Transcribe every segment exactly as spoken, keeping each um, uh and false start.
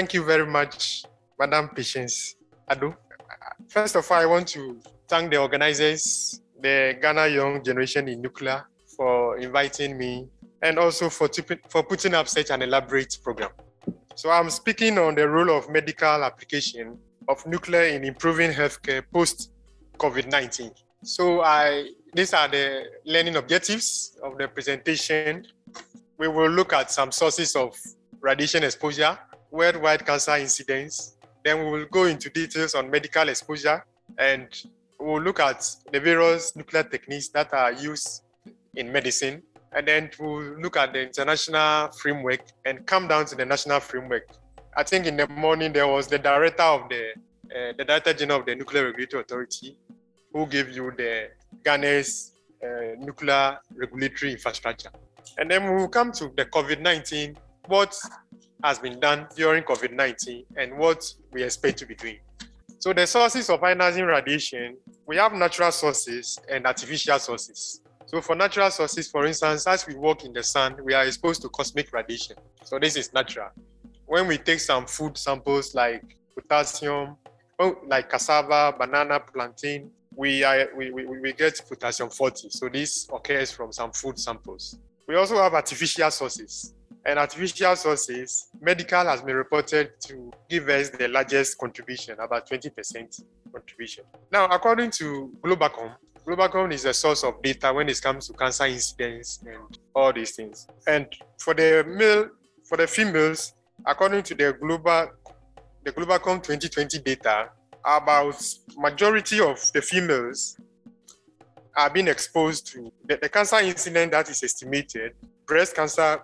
Thank you very much, Madam Patience Adu. First of all, I want to thank the organizers, the Ghana Young Generation in Nuclear, for inviting me and also for, for putting up such an elaborate program. So I'm speaking on the role of medical application of nuclear in improving healthcare post-COVID nineteen. So I, these are the learning objectives of the presentation. We will look at some sources of radiation exposure, worldwide cancer incidence. Then we will go into details on medical exposure, and we'll look at the various nuclear techniques that are used in medicine. And then we'll look at the international framework and come down to the national framework. I think in the morning there was the director of the uh, the director general of the Nuclear Regulatory Authority who gave you the Ghana's uh, nuclear regulatory infrastructure. And then we'll come to the COVID nineteen, what has been done during COVID nineteen and what we expect to be doing. So the sources of ionizing radiation, we have natural sources and artificial sources. So for natural sources, for instance, as we walk in the sun, we are exposed to cosmic radiation. So this is natural. When we take some food samples like potassium, like cassava, banana, plantain, we are we, we, we get potassium forty. So this occurs from some food samples. We also have artificial sources. And artificial sources, medical has been reported to give us the largest contribution, about twenty percent contribution. Now, according to Globacom, Globacom is a source of data when it comes to cancer incidence and all these things. And for the male, for the females, according to the global, the Globacom twenty twenty data, about majority of the females are being exposed to the, the cancer incident that is estimated. Breast cancer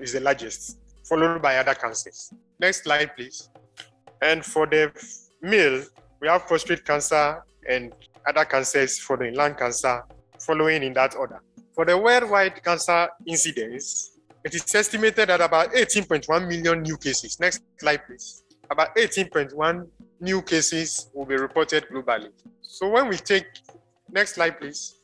is the largest, followed by other cancers. Next slide, please. And for the male, we have prostate cancer and other cancers following lung cancer, following in that order. For the worldwide cancer incidence, it is estimated at about eighteen point one million new cases. Next slide, please. About eighteen point one new cases will be reported globally. So when we take, next slide, please.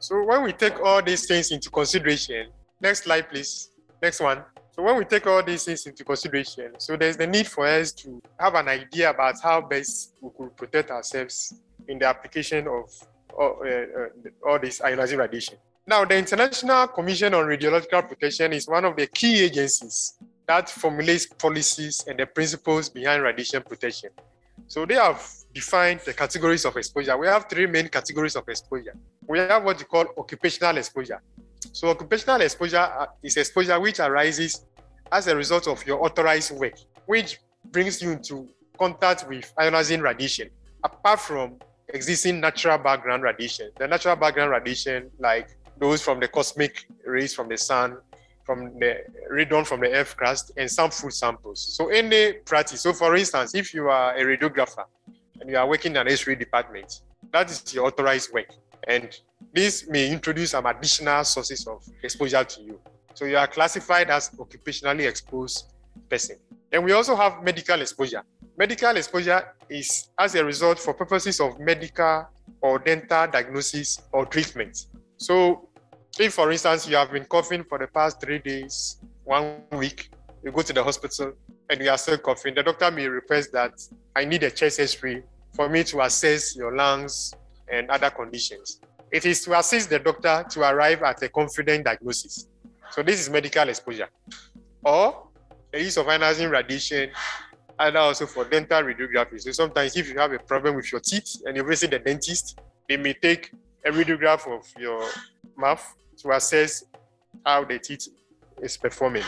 So when we take all these things into consideration, next slide, please. Next one. So when we take all these things into consideration, so there's the need for us to have an idea about how best we could protect ourselves in the application of all, uh, uh, all this ionizing radiation. Now, the International Commission on Radiological Protection is one of the key agencies that formulates policies and the principles behind radiation protection. So they have defined the categories of exposure. We have three main categories of exposure. We have what you call occupational exposure. So occupational exposure is exposure which arises as a result of your authorized work, which brings you into contact with ionizing radiation, apart from existing natural background radiation. The natural background radiation, like those from the cosmic rays from the sun, from the radon from the earth crust, and some food samples. So any practice, so for instance, if you are a radiographer and you are working in an X-ray department, that is your authorized work. And this may introduce some additional sources of exposure to you. So you are classified as occupationally exposed person. Then we also have medical exposure. Medical exposure is as a result for purposes of medical or dental diagnosis or treatment. So if, for instance, you have been coughing for the past three days, one week, you go to the hospital and you are still coughing, the doctor may request that I need a chest X-ray for me to assess your lungs and other conditions. It is to assist the doctor to arrive at a confident diagnosis. So this is medical exposure. Or the use of ionizing radiation, and also for dental radiography. So sometimes if you have a problem with your teeth and you visit the dentist, they may take a radiograph of your mouth to assess how the teeth is performing.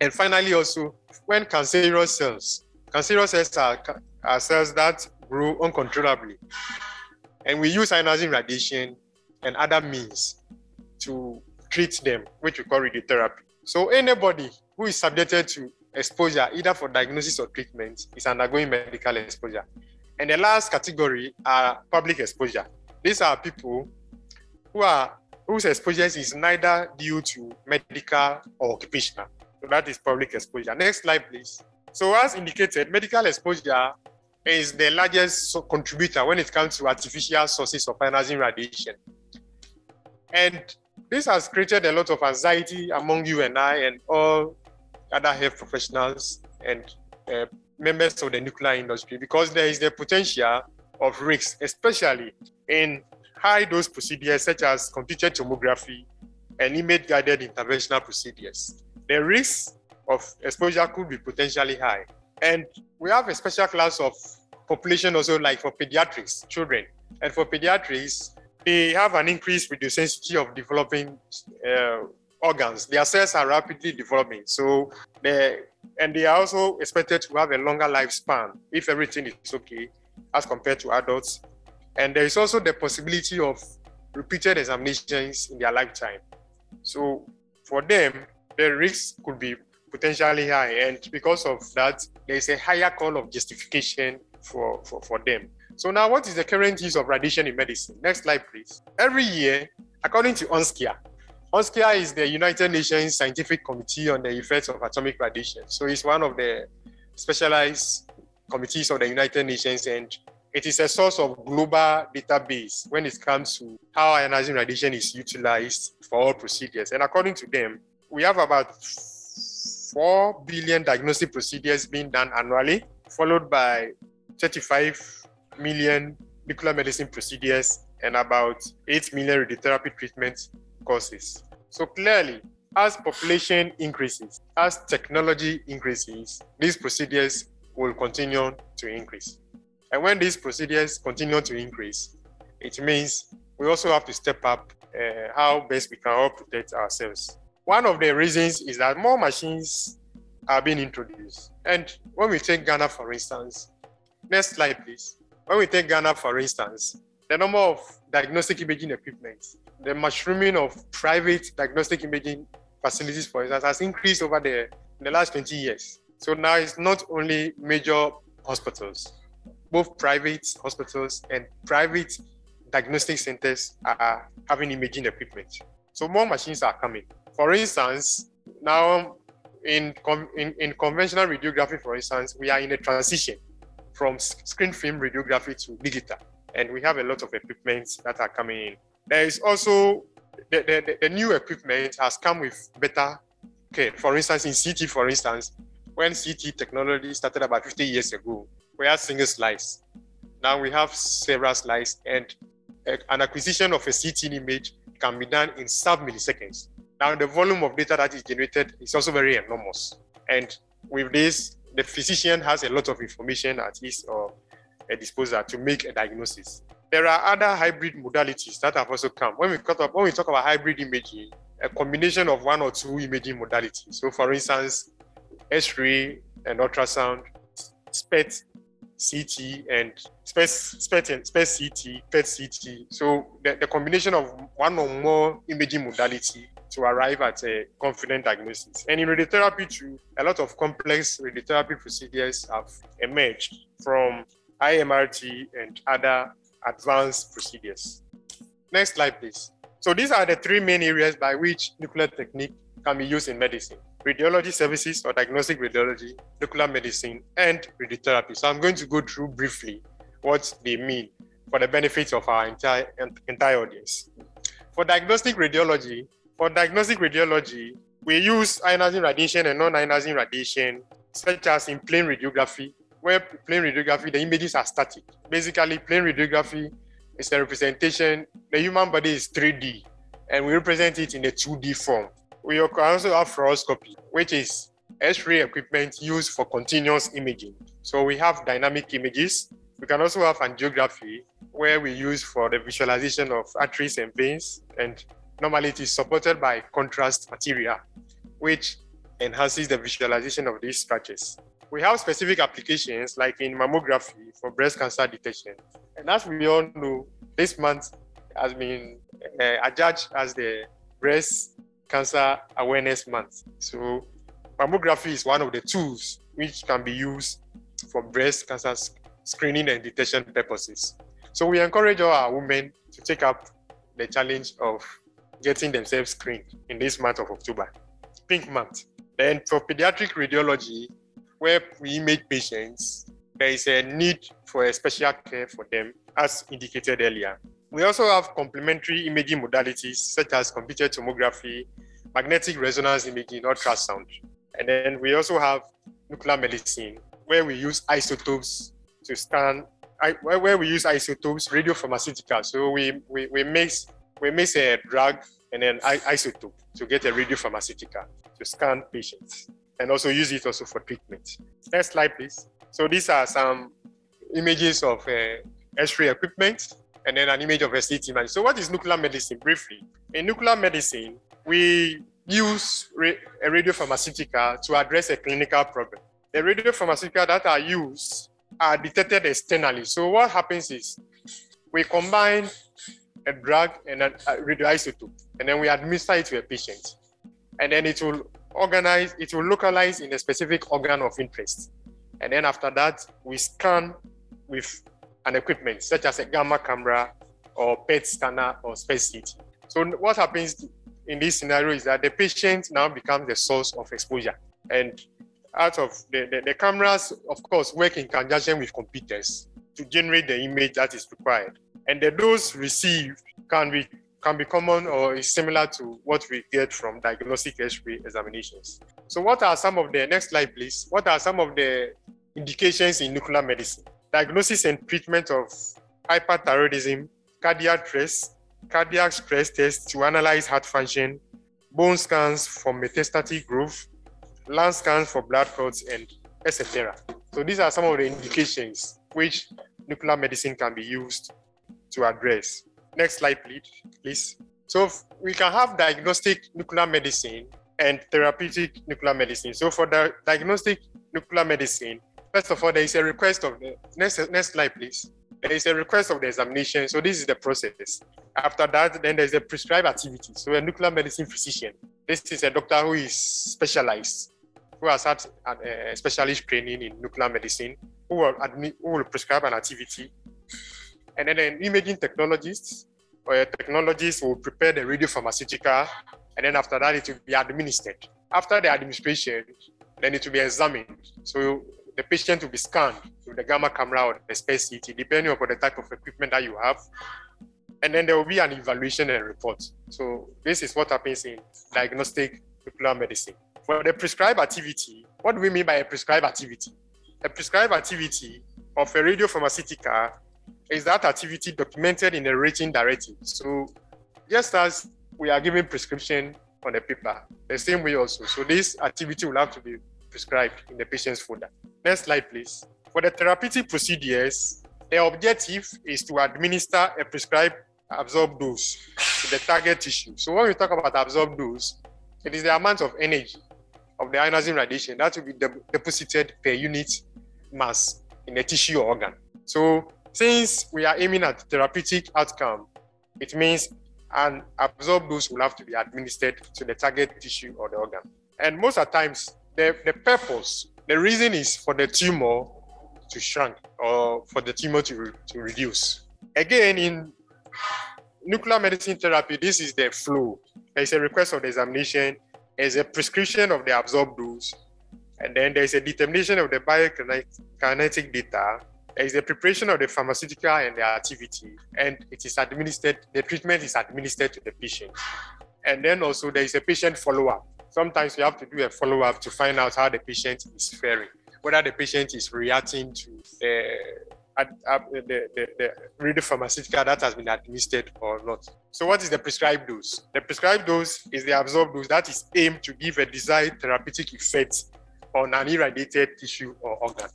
And finally also, when cancerous cells, cancerous cells are, are cells that grow uncontrollably. And we use ionizing radiation and other means to treat them, which we call radiotherapy. So anybody who is subjected to exposure, either for diagnosis or treatment, is undergoing medical exposure. And the last category are public exposure. These are people who are whose exposure is neither due to medical or occupational. So that is public exposure. Next slide, please. So as indicated, medical exposure is the largest contributor when it comes to artificial sources of ionizing radiation. And this has created a lot of anxiety among you and I and all other health professionals and uh, members of the nuclear industry, because there is the potential of risks, especially in high-dose procedures such as computed tomography and image-guided interventional procedures. The risks of exposure could be potentially high. And we have a special class of population also, like for pediatrics, children. And for pediatrics, they have an increase with the sensitivity of developing uh, organs. Their cells are rapidly developing. So they, and they are also expected to have a longer lifespan if everything is okay as compared to adults. And there is also the possibility of repeated examinations in their lifetime. So for them, the risks could be potentially high. And because of that, there is a higher call of justification for, for, for them. So now, what is the current use of radiation in medicine? Next slide, please. Every year, according to UNSCEAR, UNSCEAR is the United Nations Scientific Committee on the Effects of Atomic Radiation. So it's one of the specialized committees of the United Nations, and it is a source of global database when it comes to how ionizing radiation is utilized for all procedures. And according to them, we have about four billion diagnostic procedures being done annually, followed by thirty-five million nuclear medicine procedures and about eight million radiotherapy treatment courses. So clearly, as population increases, as technology increases, these procedures will continue to increase. And when these procedures continue to increase, it means we also have to step up uh, how best we can all protect ourselves. One of the reasons is that more machines are being introduced. And when we take Ghana, for instance, next slide, please. When we take Ghana, for instance, the number of diagnostic imaging equipment, the mushrooming of private diagnostic imaging facilities, for instance, has increased over the, in the last twenty years. So now it's not only major hospitals. Both private hospitals and private diagnostic centers are having imaging equipment. So more machines are coming. For instance, now in, com- in, in conventional radiography, for instance, we are in a transition from screen film radiography to digital. And we have a lot of equipment that are coming in. There is also, the, the, the new equipment has come with better care. For instance, in C T, for instance, when C T technology started about fifty years ago, we had single slice. Now we have several slices, and a, an acquisition of a C T image can be done in sub-milliseconds. Now the volume of data that is generated is also very enormous. And with this, the physician has a lot of information at his or a disposal to make a diagnosis. There are other hybrid modalities that have also come. When we, up, when we talk about hybrid imaging, a combination of one or two imaging modalities. So for instance, X-ray and ultrasound, SPECT, C T and SPECT, C T, PET C T. So the, the combination of one or more imaging modality to arrive at a confident diagnosis. And in radiotherapy too, a lot of complex radiotherapy procedures have emerged from I M R T and other advanced procedures. Next slide, please. So these are the three main areas by which nuclear technique can be used in medicine: radiology services or diagnostic radiology, nuclear medicine, and radiotherapy. So I'm going to go through briefly what they mean for the benefits of our entire, entire audience. For diagnostic radiology, for diagnostic radiology, we use ionizing radiation and non-ionizing radiation, such as in plain radiography, where plain radiography, the images are static. Basically, plain radiography is a representation. The human body is three D, and we represent it in a two D form. We also have fluoroscopy, which is X-ray equipment used for continuous imaging. So we have dynamic images. We can also have angiography, where we use for the visualization of arteries and veins. And normally it is supported by contrast material, which enhances the visualization of these structures. We have specific applications like in mammography for breast cancer detection. And as we all know, this month has been uh, adjudged as the breast Cancer Awareness Month. So mammography is one of the tools which can be used for breast cancer screening and detection purposes. So we encourage all our women to take up the challenge of getting themselves screened in this month of October, Pink Month. Then for pediatric radiology, where we image patients, there is a need for a special care for them, as indicated earlier. We also have complementary imaging modalities such as computed tomography, magnetic resonance imaging, ultrasound. And then we also have nuclear medicine, where we use isotopes to stand, I, where we use isotopes, radiopharmaceuticals. So we, we, we mix we mix a drug and an isotope to get a radiopharmaceutical to scan patients and also use it also for treatment. Next slide, please. So these are some images of uh, X-ray equipment and then an image of a C T image. So what is nuclear medicine? Briefly, in nuclear medicine, we use ra- a radiopharmaceutical to address a clinical problem. The radiopharmaceutical that are used are detected externally. So what happens is we combine a drug and a radioisotope, and then we administer it to a patient, and then it will organize, it will localize in a specific organ of interest. And then after that, we scan with an equipment such as a gamma camera or P E T scanner or SPECT. So what happens in this scenario is that the patient now becomes the source of exposure. And out of the, the, the cameras, of course, work in conjunction with computers to generate the image that is required. And the dose received can be can be common or is similar to what we get from diagnostic X-ray examinations. So what are some of the, next slide please, what are some of the indications in nuclear medicine? Diagnosis and treatment of hyperthyroidism, cardiac stress, cardiac stress tests to analyze heart function, bone scans for metastatic growth, lung scans for blood clots, and et cetera. So these are some of the indications which nuclear medicine can be used to address. Next slide, please. So we can have diagnostic nuclear medicine and therapeutic nuclear medicine. So for the diagnostic nuclear medicine, first of all, there is a request of the, next, next slide, please. There is a request of the examination. So this is the process. After that, then there's a prescribed activity. So a nuclear medicine physician. This is a doctor who is specialized, who has had a specialist training in nuclear medicine, who will, admit, who will prescribe an activity. And then an imaging technologist or a technologist will prepare the radiopharmaceutical, and then after that, it will be administered. After the administration, then it will be examined. So the patient will be scanned with the gamma camera or the SPECT, depending upon the type of equipment that you have. And then there will be an evaluation and report. So this is what happens in diagnostic nuclear medicine. For the prescribed activity, what do we mean by a prescribed activity? A prescribed activity of a radiopharmaceutical is that activity documented in a written directive. So just as we are giving prescription on a paper, the same way also. So this activity will have to be prescribed in the patient's folder. Next slide, please. For the therapeutic procedures, the objective is to administer a prescribed absorbed dose to the target tissue. So when we talk about absorbed dose, it is the amount of energy of the ionizing radiation that will be de- deposited per unit mass in a tissue or organ. So since we are aiming at therapeutic outcome, it means an absorbed dose will have to be administered to the target tissue or the organ. And most of the times, the, the purpose, the reason is for the tumor to shrink or for the tumor to, re, to reduce. Again, in nuclear medicine therapy, this is the flow. There's a request of the examination, there's a prescription of the absorbed dose, and then there's a determination of the biokinetic data. There is the preparation of the pharmaceutical and the activity, and it is administered, the treatment is administered to the patient. And then also there is a patient follow-up. Sometimes you have to do a follow-up to find out how the patient is faring, whether the patient is reacting to the, uh, uh, the, the, the radiopharmaceutical that has been administered or not. So what is the prescribed dose? The prescribed dose is the absorbed dose that is aimed to give a desired therapeutic effect on an irradiated tissue or organ.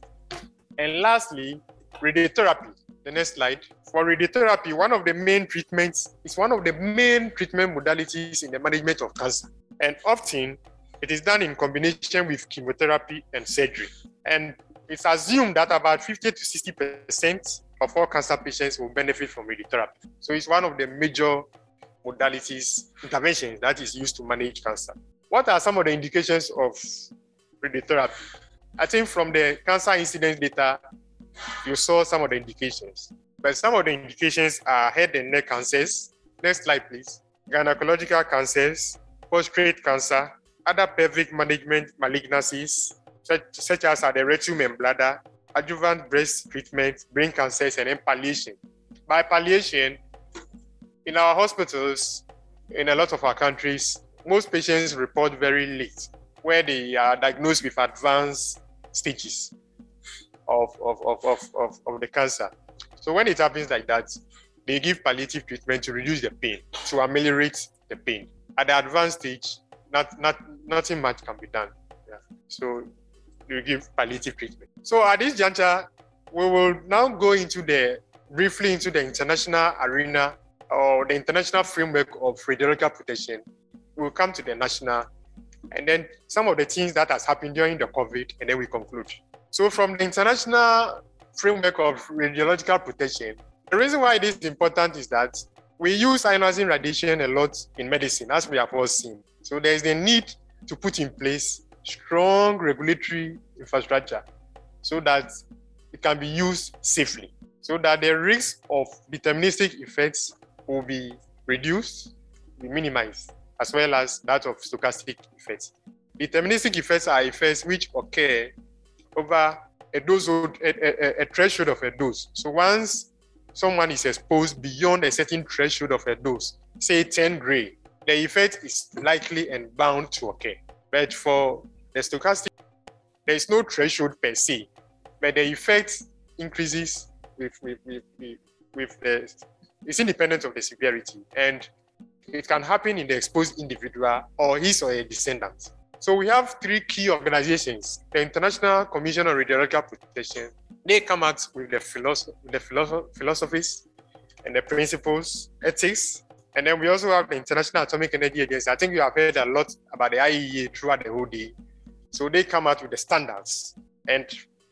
And lastly, radiotherapy. The next slide. For radiotherapy, one of the main treatments is one of the main treatment modalities in the management of cancer. And often, it is done in combination with chemotherapy and surgery. And it's assumed that about fifty to sixty percent of all cancer patients will benefit from radiotherapy. So it's one of the major modalities, interventions that is used to manage cancer. What are some of the indications of radiotherapy? I think from the cancer incidence data, you saw some of the indications. But some of the indications are head and neck cancers. Next slide, please. Gynecological cancers, prostate cancer, other pelvic management malignancies, such, such as the rectum and bladder, adjuvant breast treatment, brain cancers, and then palliation. By palliation, in our hospitals, in a lot of our countries, most patients report very late, where they are diagnosed with advanced stages. of, of, of, of, of, of the cancer. So when it happens like that, they give palliative treatment to reduce the pain, to ameliorate the pain. At the advanced stage, not, not, nothing much can be done. Yeah. So you give palliative treatment. So at this juncture, we will now go into the, briefly into the international arena or the international framework of radiological protection. We'll come to the national and then some of the things that has happened during the COVID, and then we conclude. So from the international framework of radiological protection, the reason why it is important is that we use ionizing radiation a lot in medicine, as we have all seen. So there is the need to put in place strong regulatory infrastructure so that it can be used safely, so that the risk of deterministic effects will be reduced, be minimized, as well as that of stochastic effects. Deterministic effects are effects which occur over a dose, a, a, a threshold of a dose. So once someone is exposed beyond a certain threshold of a dose, say ten gray, the effect is likely and bound to occur. But for the stochastic, there is no threshold per se, but the effect increases with, with, with, with the, it's independent of the severity. And it can happen in the exposed individual or his or her descendants. So we have three key organizations. The International Commission on Radiological Protection, they come out with the, philosoph- the philosoph- philosophies and the principles, ethics. And then we also have the International Atomic Energy Agency. I think you have heard a lot about the I A E A throughout the whole day. So they come out with the standards, and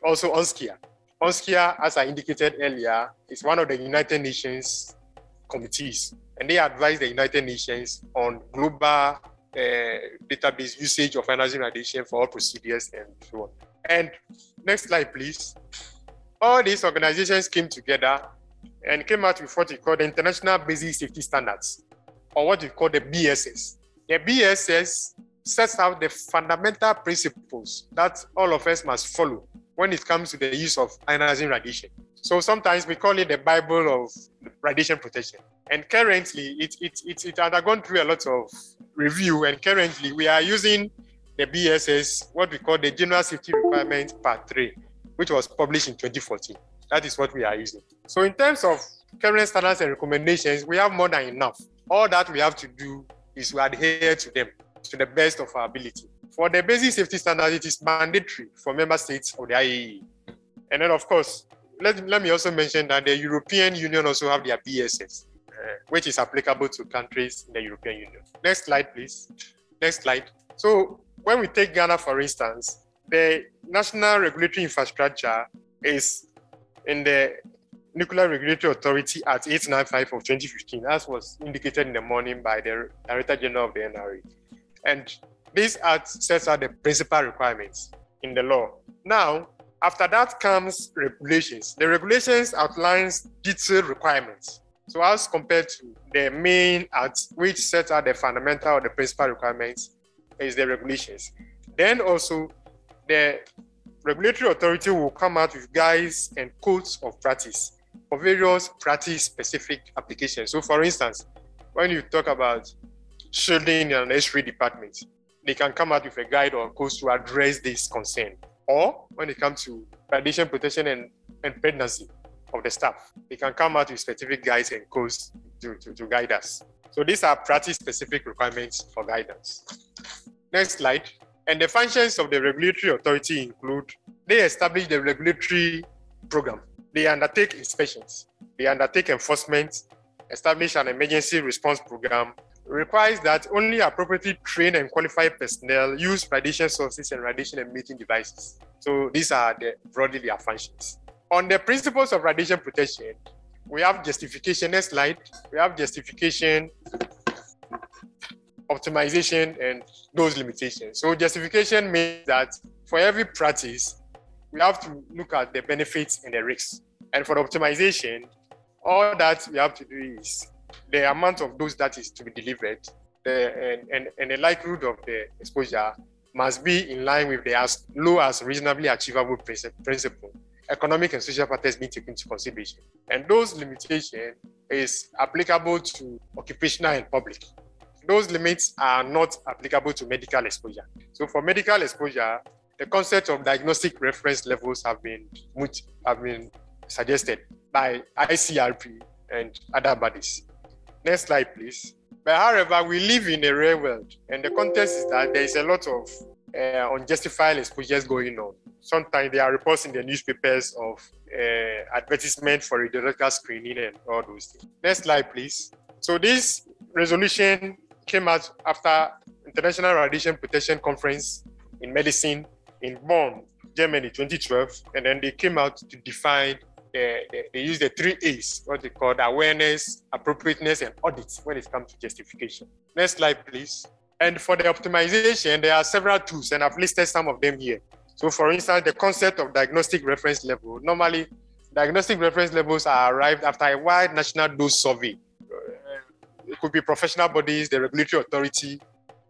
also UNSCEAR. UNSCEAR, as I indicated earlier, is one of the United Nations committees, and they advise the United Nations on global uh, database usage of ionizing radiation for all procedures and so on. And next slide, please. All these organizations came together and came out with what we call the International Basic Safety Standards, or what we call the B S S. The B S S sets out the fundamental principles that all of us must follow when it comes to the use of ionizing radiation. So sometimes we call it the Bible of radiation protection. And currently, it it it, it undergone through a lot of review. And currently, we are using the B S S, what we call the General Safety Requirements Part three, which was published in twenty fourteen. That is what we are using. So in terms of current standards and recommendations, we have more than enough. All that we have to do is to adhere to them to the best of our ability. For the basic safety standards, it is mandatory for member states of the I A E A. And then, of course, let, let me also mention that the European Union also have their B S S, uh, which is applicable to countries in the European Union. Next slide, please. Next slide. So when we take Ghana, for instance, the national regulatory infrastructure is in the Nuclear Regulatory Authority Act eight ninety-five of twenty fifteen, as was indicated in the morning by the Director General of the N R A. And this act sets out the principal requirements in the law. Now, after that comes regulations. The regulations outlines detailed requirements. So as compared to the main act, which sets out the fundamental or the principal requirements, is the regulations. Then also, the regulatory authority will come out with guides and codes of practice for various practice-specific applications. So for instance, when you talk about shielding and X-ray department, they can come out with a guide or course to address this concern. Or when it comes to radiation protection and, and pregnancy of the staff, they can come out with specific guides and course to, to, to guide us. So these are practice-specific requirements for guidance. Next slide. And the functions of the regulatory authority include, they establish the regulatory program. They undertake inspections. They undertake enforcement, establish an emergency response program, requires that only appropriately trained and qualified personnel use radiation sources and radiation emitting devices. So these are the, broadly their functions. On the principles of radiation protection, we have justification. Next slide. We have justification, optimization, and those limitations. So justification means that for every practice, we have to look at the benefits and the risks. And for the optimization, all that we have to do is the amount of dose that is to be delivered, the, and, and, and the likelihood of the exposure must be in line with the as low as reasonably achievable principle. Economic and social factors being taken into consideration. And those limitations is applicable to occupational and public. Those limits are not applicable to medical exposure. So for medical exposure, the concept of diagnostic reference levels have been have been suggested by I C R P and other bodies. Next slide, please. But however, we live in a real world, and the context is that there is a lot of uh, unjustified exposures going on. Sometimes there are reports in the newspapers of uh, advertisement for radiological screening and all those things. Next slide, please. So this resolution came out after International Radiation Protection Conference in Medicine in Bonn, Germany, twenty twelve, and then they came out to define, the, the, they used the three A's, what they called awareness, appropriateness, and audits when it comes to justification. Next slide, please. And for the optimization, there are several tools, and I've listed some of them here. So for instance, the concept of diagnostic reference level. Normally, diagnostic reference levels are arrived after a wide national dose survey. It could be professional bodies, the regulatory authority,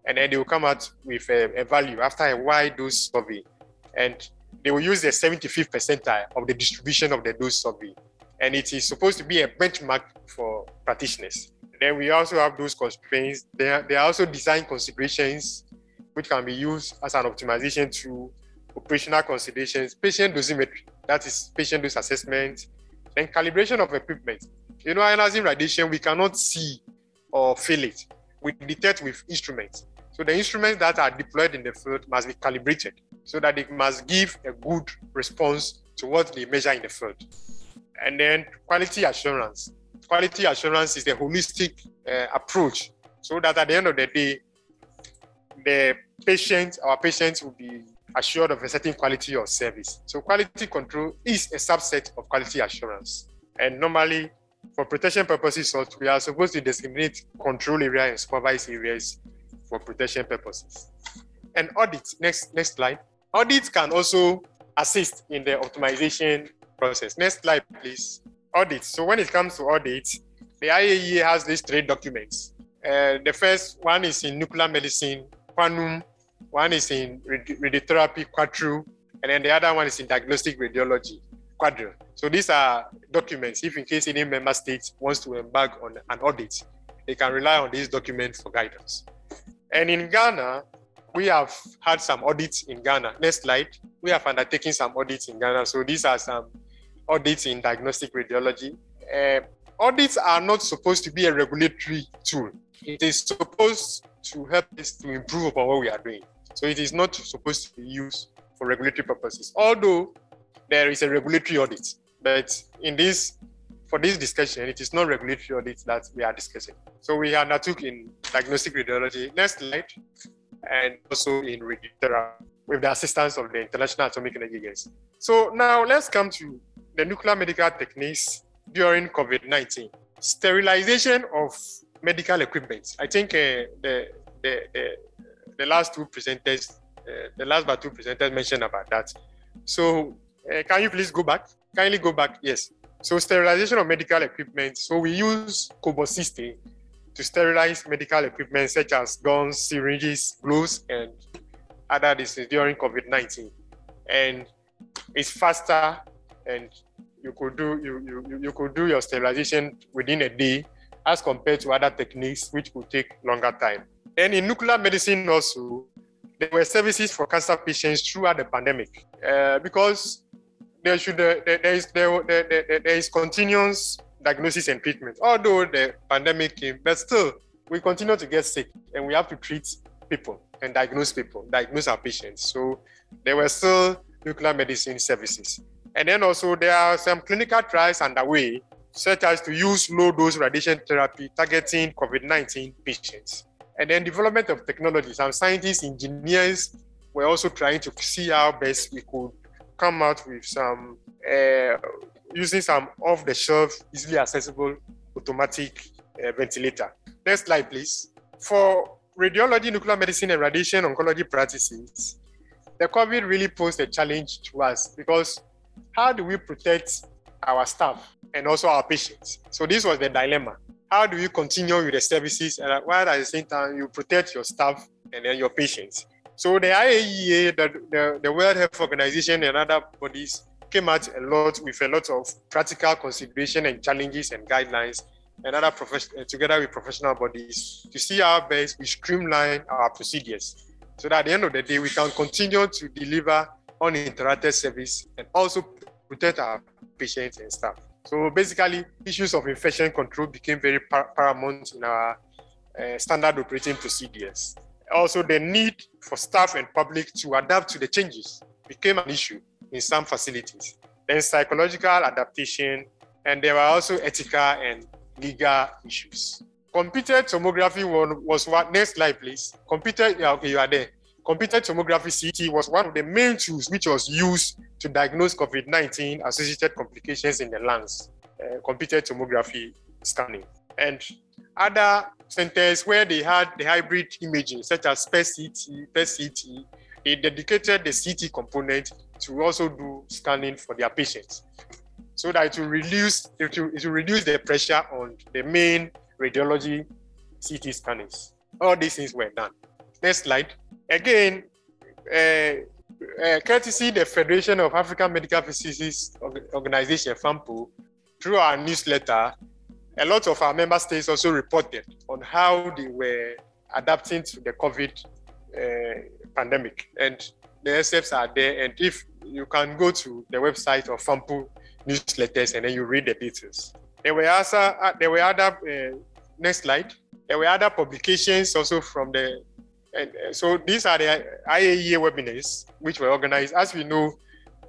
and then they will come out with a, a value after a wide dose survey. And they will use the seventy-fifth percentile of the distribution of the dose survey. And it is supposed to be a benchmark for practitioners. Then we also have those constraints. There, there are also design considerations which can be used as an optimization through operational considerations, patient dosimetry, that is patient dose assessment, then calibration of equipment. You know, ionizing radiation, we cannot see or feel it. We detect with instruments. So the instruments that are deployed in the field must be calibrated so that it must give a good response to what they measure in the field. And then quality assurance. Quality assurance is a holistic uh, approach so that at the end of the day, the patient, our patients will be assured of a certain quality of service. So quality control is a subset of quality assurance. And normally, for protection purposes, we are supposed to designate control area and supervised areas for protection purposes. And audits, next, next slide. Audits can also assist in the optimization process. Next slide, please. Audits. So when it comes to audits, the I A E A has these three documents. Uh, the first one is in nuclear medicine, Quantum. One is in radi- radiotherapy, Quattro, and then the other one is in diagnostic radiology, Quadro. So these are documents. If in case any member state wants to embark on an audit, they can rely on these documents for guidance. And in Ghana, we have had some audits in Ghana. Next slide. We have undertaken some audits in Ghana. So these are some audits in diagnostic radiology. Uh, audits are not supposed to be a regulatory tool. It is supposed to help us to improve upon what we are doing. So it is not supposed to be used for regulatory purposes, although there is a regulatory audit. But in this, for this discussion, it is not regulatory audit that we are discussing. So we undertook in diagnostic radiology, next slide, and also in radiotherapy with the assistance of the International Atomic Energy Agency. So now let's come to the nuclear medical techniques during COVID nineteen. Sterilization of medical equipment. I think uh, the, the, the the last two presenters, uh, the last but two presenters mentioned about that. So uh, can you please go back? Kindly go back, yes. So sterilization of medical equipment. So we use cobalt sixty to sterilize medical equipment such as guns, syringes, gloves, and other diseases during COVID nineteen. And it's faster, and you could do you you you could do your sterilization within a day, as compared to other techniques which will take longer time. And in nuclear medicine also, there were services for cancer patients throughout the pandemic uh, because there should uh, there, there is there, there, there, there is continuous diagnosis and treatment. Although the pandemic came, but still we continue to get sick and we have to treat people and diagnose people, diagnose our patients. So there were still nuclear medicine services. And then also there are some clinical trials underway, such as to use low-dose radiation therapy targeting COVID nineteen patients. And then development of technologies. Some scientists, engineers were also trying to see how best we could come out with some, uh, using some off-the-shelf, easily accessible automatic uh, ventilator. Next slide, please. For radiology, nuclear medicine, and radiation oncology practices, the COVID really posed a challenge to us because how do we protect our staff and also our patients? So this was the dilemma. How do you continue with the services and while at the same time you protect your staff and then your patients? So the I A E A, the, the, the World Health Organization and other bodies came out a lot with a lot of practical consideration and challenges and guidelines and other profession together with professional bodies to see how best we streamline our procedures so that at the end of the day, we can continue to deliver uninterrupted service and also protect our patients and staff. So basically, issues of infection control became very par- paramount in our uh, standard operating procedures. Also, the need for staff and public to adapt to the changes became an issue in some facilities. Then psychological adaptation, and there were also ethical and legal issues. Computed tomography was what, next slide please. Computed, yeah, okay, you are there. Computed tomography C T was one of the main tools which was used to diagnose COVID nineteen associated complications in the lungs, uh, computed tomography scanning. And other centers where they had the hybrid imaging, such as P E T C T, P E T C T, they dedicated the C T component to also do scanning for their patients, so that it will reduce, it will, it will reduce the pressure on the main radiology C T scanners. All these things were done. Next slide. Again, uh, uh, courtesy the Federation of African Medical Physicists Organization, FAMPO, through our newsletter, a lot of our member states also reported on how they were adapting to the COVID uh, pandemic. And the steps are there. And if you can go to the website of FAMPO newsletters and then you read the details. There were also, uh, there were other, uh, next slide. There were other publications also from the, and uh, so these are the I A E A webinars, which were organized. As we know,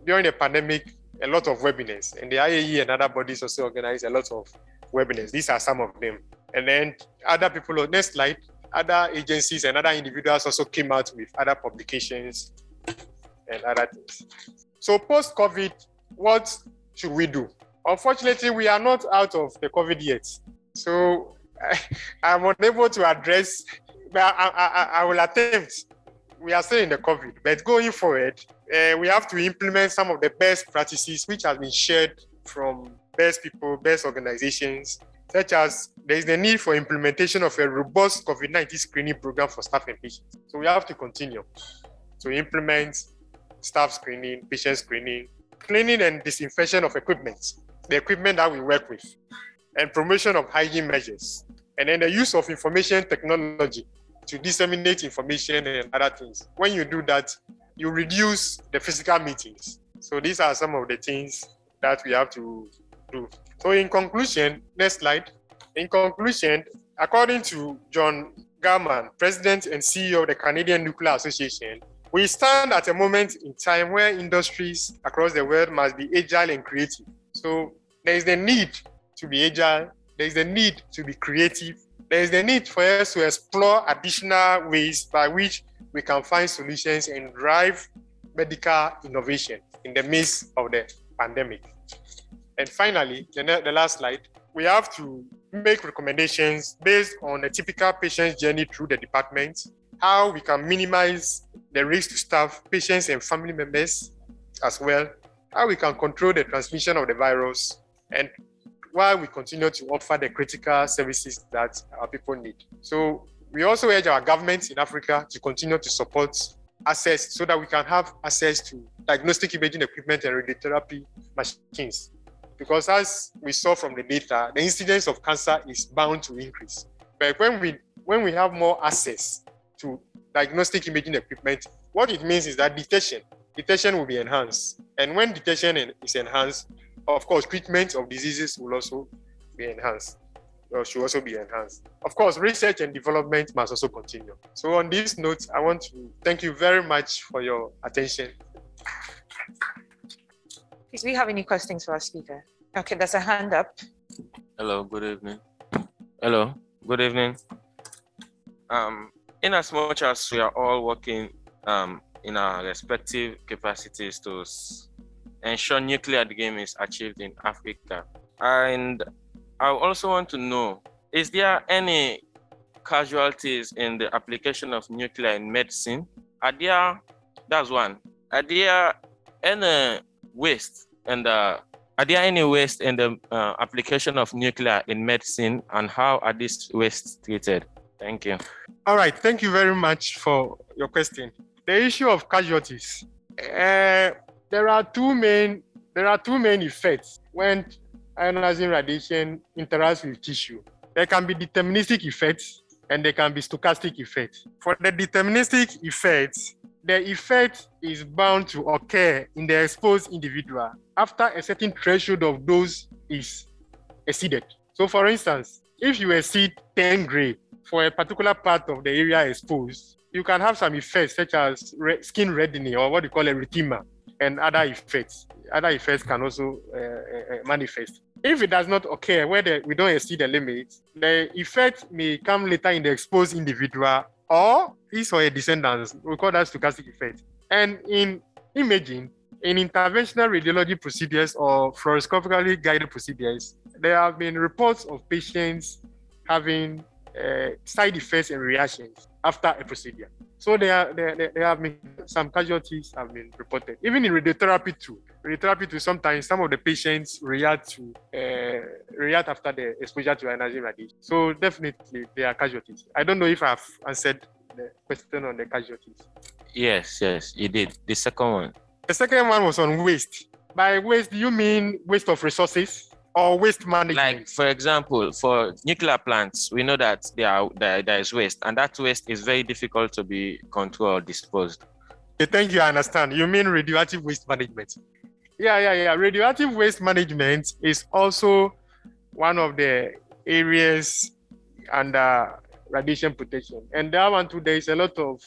during the pandemic, a lot of webinars, and the I A E A and other bodies also organized a lot of webinars. These are some of them. And then other people, next slide, other agencies and other individuals also came out with other publications and other things. So post-COVID, what should we do? Unfortunately, we are not out of the COVID yet. So I, I'm unable to address, but I, I, I will attempt. We are still in the COVID, but going forward, uh, we have to implement some of the best practices which have been shared from best people, best organizations, such as there is the need for implementation of a robust COVID nineteen screening program for staff and patients. So we have to continue to implement staff screening, patient screening, cleaning and disinfection of equipment, the equipment that we work with, and promotion of hygiene measures, and then the use of information technology to disseminate information and other things. When you do that, you reduce the physical meetings. So these are some of the things that we have to do. So in conclusion, next slide. In conclusion, according to John Garman, President and C E O of the Canadian Nuclear Association, we stand at a moment in time where industries across the world must be agile and creative. So there is the need to be agile, there is the need to be creative, there is the need for us to explore additional ways by which we can find solutions and drive medical innovation in the midst of the pandemic. And finally, the, the last slide, we have to make recommendations based on a typical patient's journey through the department, how we can minimize the risk to staff, patients, and family members as well, how we can control the transmission of the virus, and while we continue to offer the critical services that our people need. So we also urge our governments in Africa to continue to support access so that we can have access to diagnostic imaging equipment and radiotherapy machines. Because as we saw from the data, the incidence of cancer is bound to increase. But when we when we have more access to diagnostic imaging equipment, what it means is that detection, detection will be enhanced. And when detection is enhanced, of course, treatment of diseases will also be enhanced, or should also be enhanced. Of course, research and development must also continue. So on this note, I want to thank you very much for your attention. Please, do you have any questions for our speaker? Okay, there's a hand up. Hello, good evening. Hello, good evening. Um, in as much as we are all working um, in our respective capacities to s- ensure nuclear endgame is achieved in Africa, and I also want to know, is there any casualties in the application of nuclear in medicine? Are there, that's one, are there any waste and uh, are there any waste in the uh, application of nuclear in medicine, and how are these wastes treated? Thank you. All right, thank you very much for your question. The issue of casualties. Uh, there are two main there are two main effects when ionizing radiation interacts with tissue. There can be deterministic effects and there can be stochastic effects. For the deterministic effects, the effect is bound to occur in the exposed individual after a certain threshold of dose is exceeded. So for instance, if you exceed ten gray for a particular part of the area exposed, you can have some effects such as re- skin reddening or what you call erythema and other effects. Other effects can also uh, manifest. If it does not occur, where the, we don't exceed the limit, the effect may come later in the exposed individual or his or her descendants. We call that stochastic effect. And in imaging, in interventional radiology procedures or fluoroscopically guided procedures, there have been reports of patients having uh, side effects and reactions after a procedure. So there, are, there, there have been some casualties have been reported. Even in radiotherapy too. Radiotherapy too, sometimes some of the patients react to uh, react after the exposure to ionizing radiation. So definitely there are casualties. I don't know if I've answered the question on the casualties. Yes, yes, you did. The second one. The second one was on waste. By waste, do you mean waste of resources or waste management? Like, for example, for nuclear plants, we know that there, are, there, there is waste, and that waste is very difficult to be controlled or disposed. I think you understand. You mean radioactive waste management? Yeah, yeah, yeah. Radioactive waste management is also one of the areas under radiation protection. And that one too, there is a lot of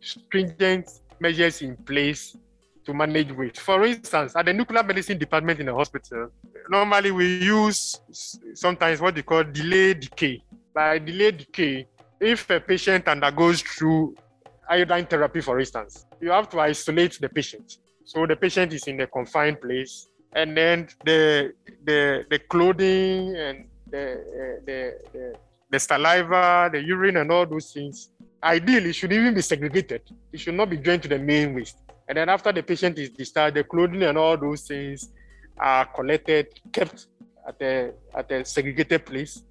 stringent measures in place to manage waste. For instance, at the nuclear medicine department in the hospital, normally we use sometimes what they call delayed decay. By delayed decay, if a patient undergoes through iodine therapy, for instance, you have to isolate the patient. So the patient is in a confined place, and then the the, the clothing and the, the the the saliva, the urine, and all those things, ideally, should even be segregated. It should not be joined to the main waste. And then after the patient is discharged, the clothing and all those things are collected, kept at a, at a segregated place.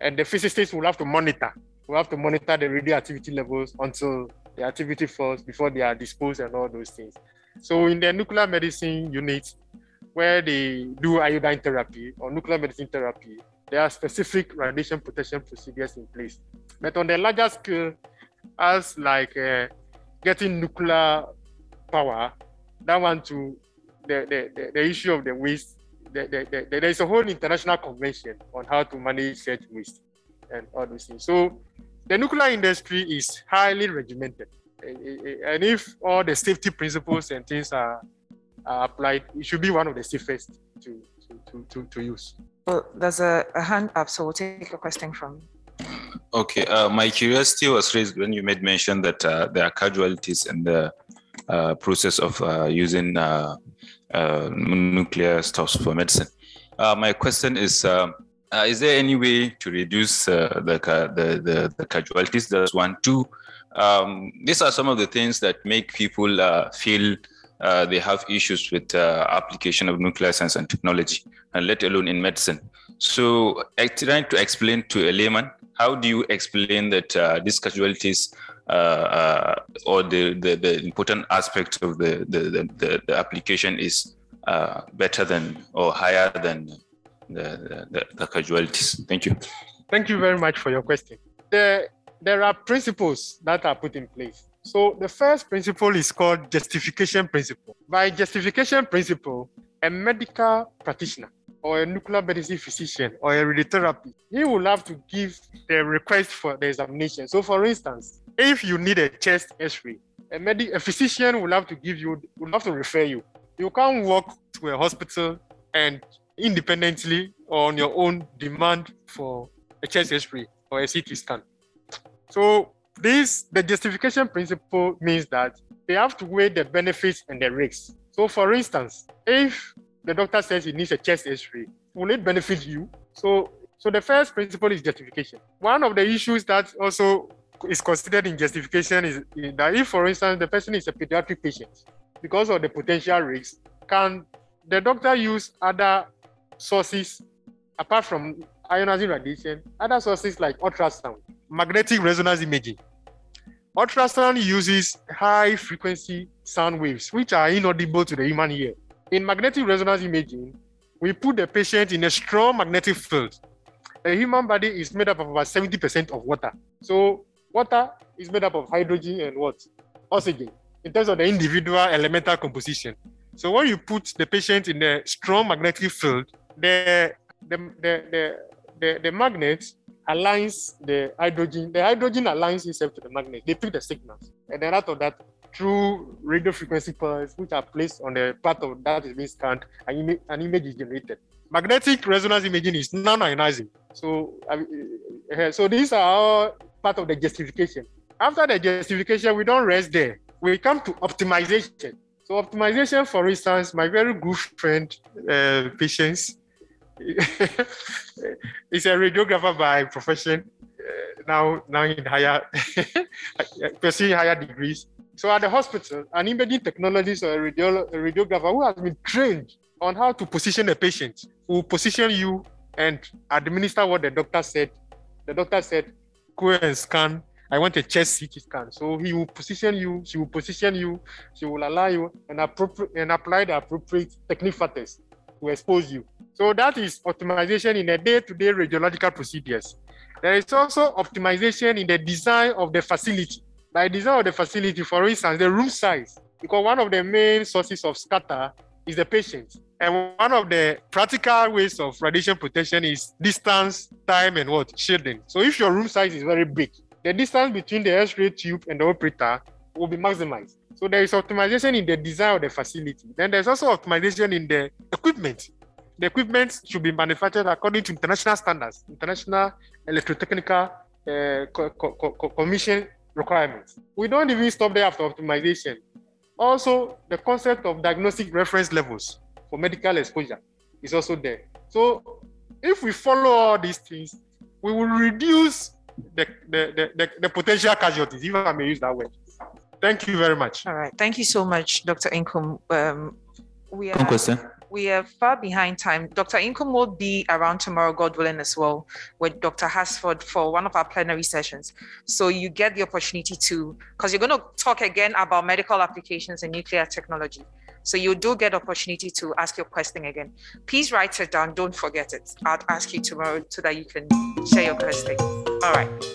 And the physicists will have to monitor. We'll have to monitor the radioactivity levels until the activity falls before they are disposed and all those things. So in the nuclear medicine unit, where they do iodine therapy or nuclear medicine therapy, there are specific radiation protection procedures in place. But on the larger scale, as like uh, getting nuclear power, that one to the, the, the, the issue of the waste. The, the, the, the, there is a whole international convention on how to manage such waste and all those things. So the nuclear industry is highly regimented. And if all the safety principles and things are, are applied, it should be one of the safest to, to, to, to, to use. Well, there's a, a hand up, so we'll take a question from Okay, uh, my curiosity was raised when you made mention that uh, there are casualties in the Uh, process of uh, using uh, uh, nuclear stuffs for medicine. Uh, my question is: uh, uh, Is there any way to reduce uh, the, ca- the the the casualties? That's one. Two. Um, these are some of the things that make people uh, feel uh, they have issues with uh, application of nuclear science and technology, and let alone in medicine. So, I trying to explain to a layman, how do you explain that uh, these casualties? Uh, uh, or the, the, the important aspect of the, the, the, the application is uh, better than or higher than the, the, the casualties. Thank you. Thank you very much for your question. There, there are principles that are put in place. So the first principle is called justification principle. By justification principle, a medical practitioner or a nuclear medicine physician or a radiotherapy, he will have to give the request for the examination. So for instance, if you need a chest X-ray, a, med- a physician will have to give you, will have to refer you. You can't walk to a hospital and independently or on your own demand for a chest X-ray or a C T scan. So this, the justification principle means that they have to weigh the benefits and the risks. So for instance, if the doctor says he needs a chest X-ray, will it benefit you? So, so the first principle is justification. One of the issues that also is considered in justification is that if, for instance, the person is a pediatric patient, because of the potential risks, can the doctor use other sources apart from ionizing radiation, other sources like ultrasound, magnetic resonance imaging? Ultrasound uses high frequency sound waves, which are inaudible to the human ear. In magnetic resonance imaging, we put the patient in a strong magnetic field a human body is made up of about seventy percent of water. So water is made up of hydrogen and what? Oxygen, in terms of the individual elemental composition. So when you put the patient in a strong magnetic field, the the the the, the, the magnet aligns the hydrogen. The hydrogen aligns itself to the magnet. They pick the signals. And then out of that, through radio frequency pulses, which are placed on the part of that is being scanned, an image, an image is generated. Magnetic resonance imaging is non-ionizing. So, uh, so these are all part of the justification. After the justification, we don't rest there. We come to optimization. So optimization, for instance, my very good friend, uh, Patience, is a radiographer by profession, uh, now now in higher, pursuing higher degrees. So at the hospital, an imaging technologist or a, radiolo- a radiographer who has been trained on how to position a patient, who position you and administer what the doctor said. The doctor said, go and scan. I want a chest C T scan. So he will position you, she will position you, she will allow you and, appropri- and apply the appropriate technique factors to expose you. So that is optimization in the day-to-day radiological procedures. There is also optimization in the design of the facility. By design of the facility, for instance, the room size, because one of the main sources of scatter is the patient. And one of the practical ways of radiation protection is distance, time, and what? Shielding. So if your room size is very big, the distance between the X-ray tube and the operator will be maximized. So there is optimization in the design of the facility. Then there's also optimization in the equipment. The equipment should be manufactured according to international standards, international electrotechnical uh, co- co- co- commission requirements. We don't even stop there after optimization. Also, the concept of diagnostic reference levels for medical exposure is also there. So if we follow all these things, we will reduce The, the, the, the potential casualties, if I may use that word. Thank you very much. All right. Thank you so much, Doctor Nkum. Um, we are question. we are far behind time. Doctor Nkum will be around tomorrow, God willing, as well, with Doctor Hasford for one of our plenary sessions. So you get the opportunity to, because you're going to talk again about medical applications and nuclear technology. So you do get opportunity to ask your question again. Please write it down. Don't forget it. I'll ask you tomorrow so that you can share your question. All right.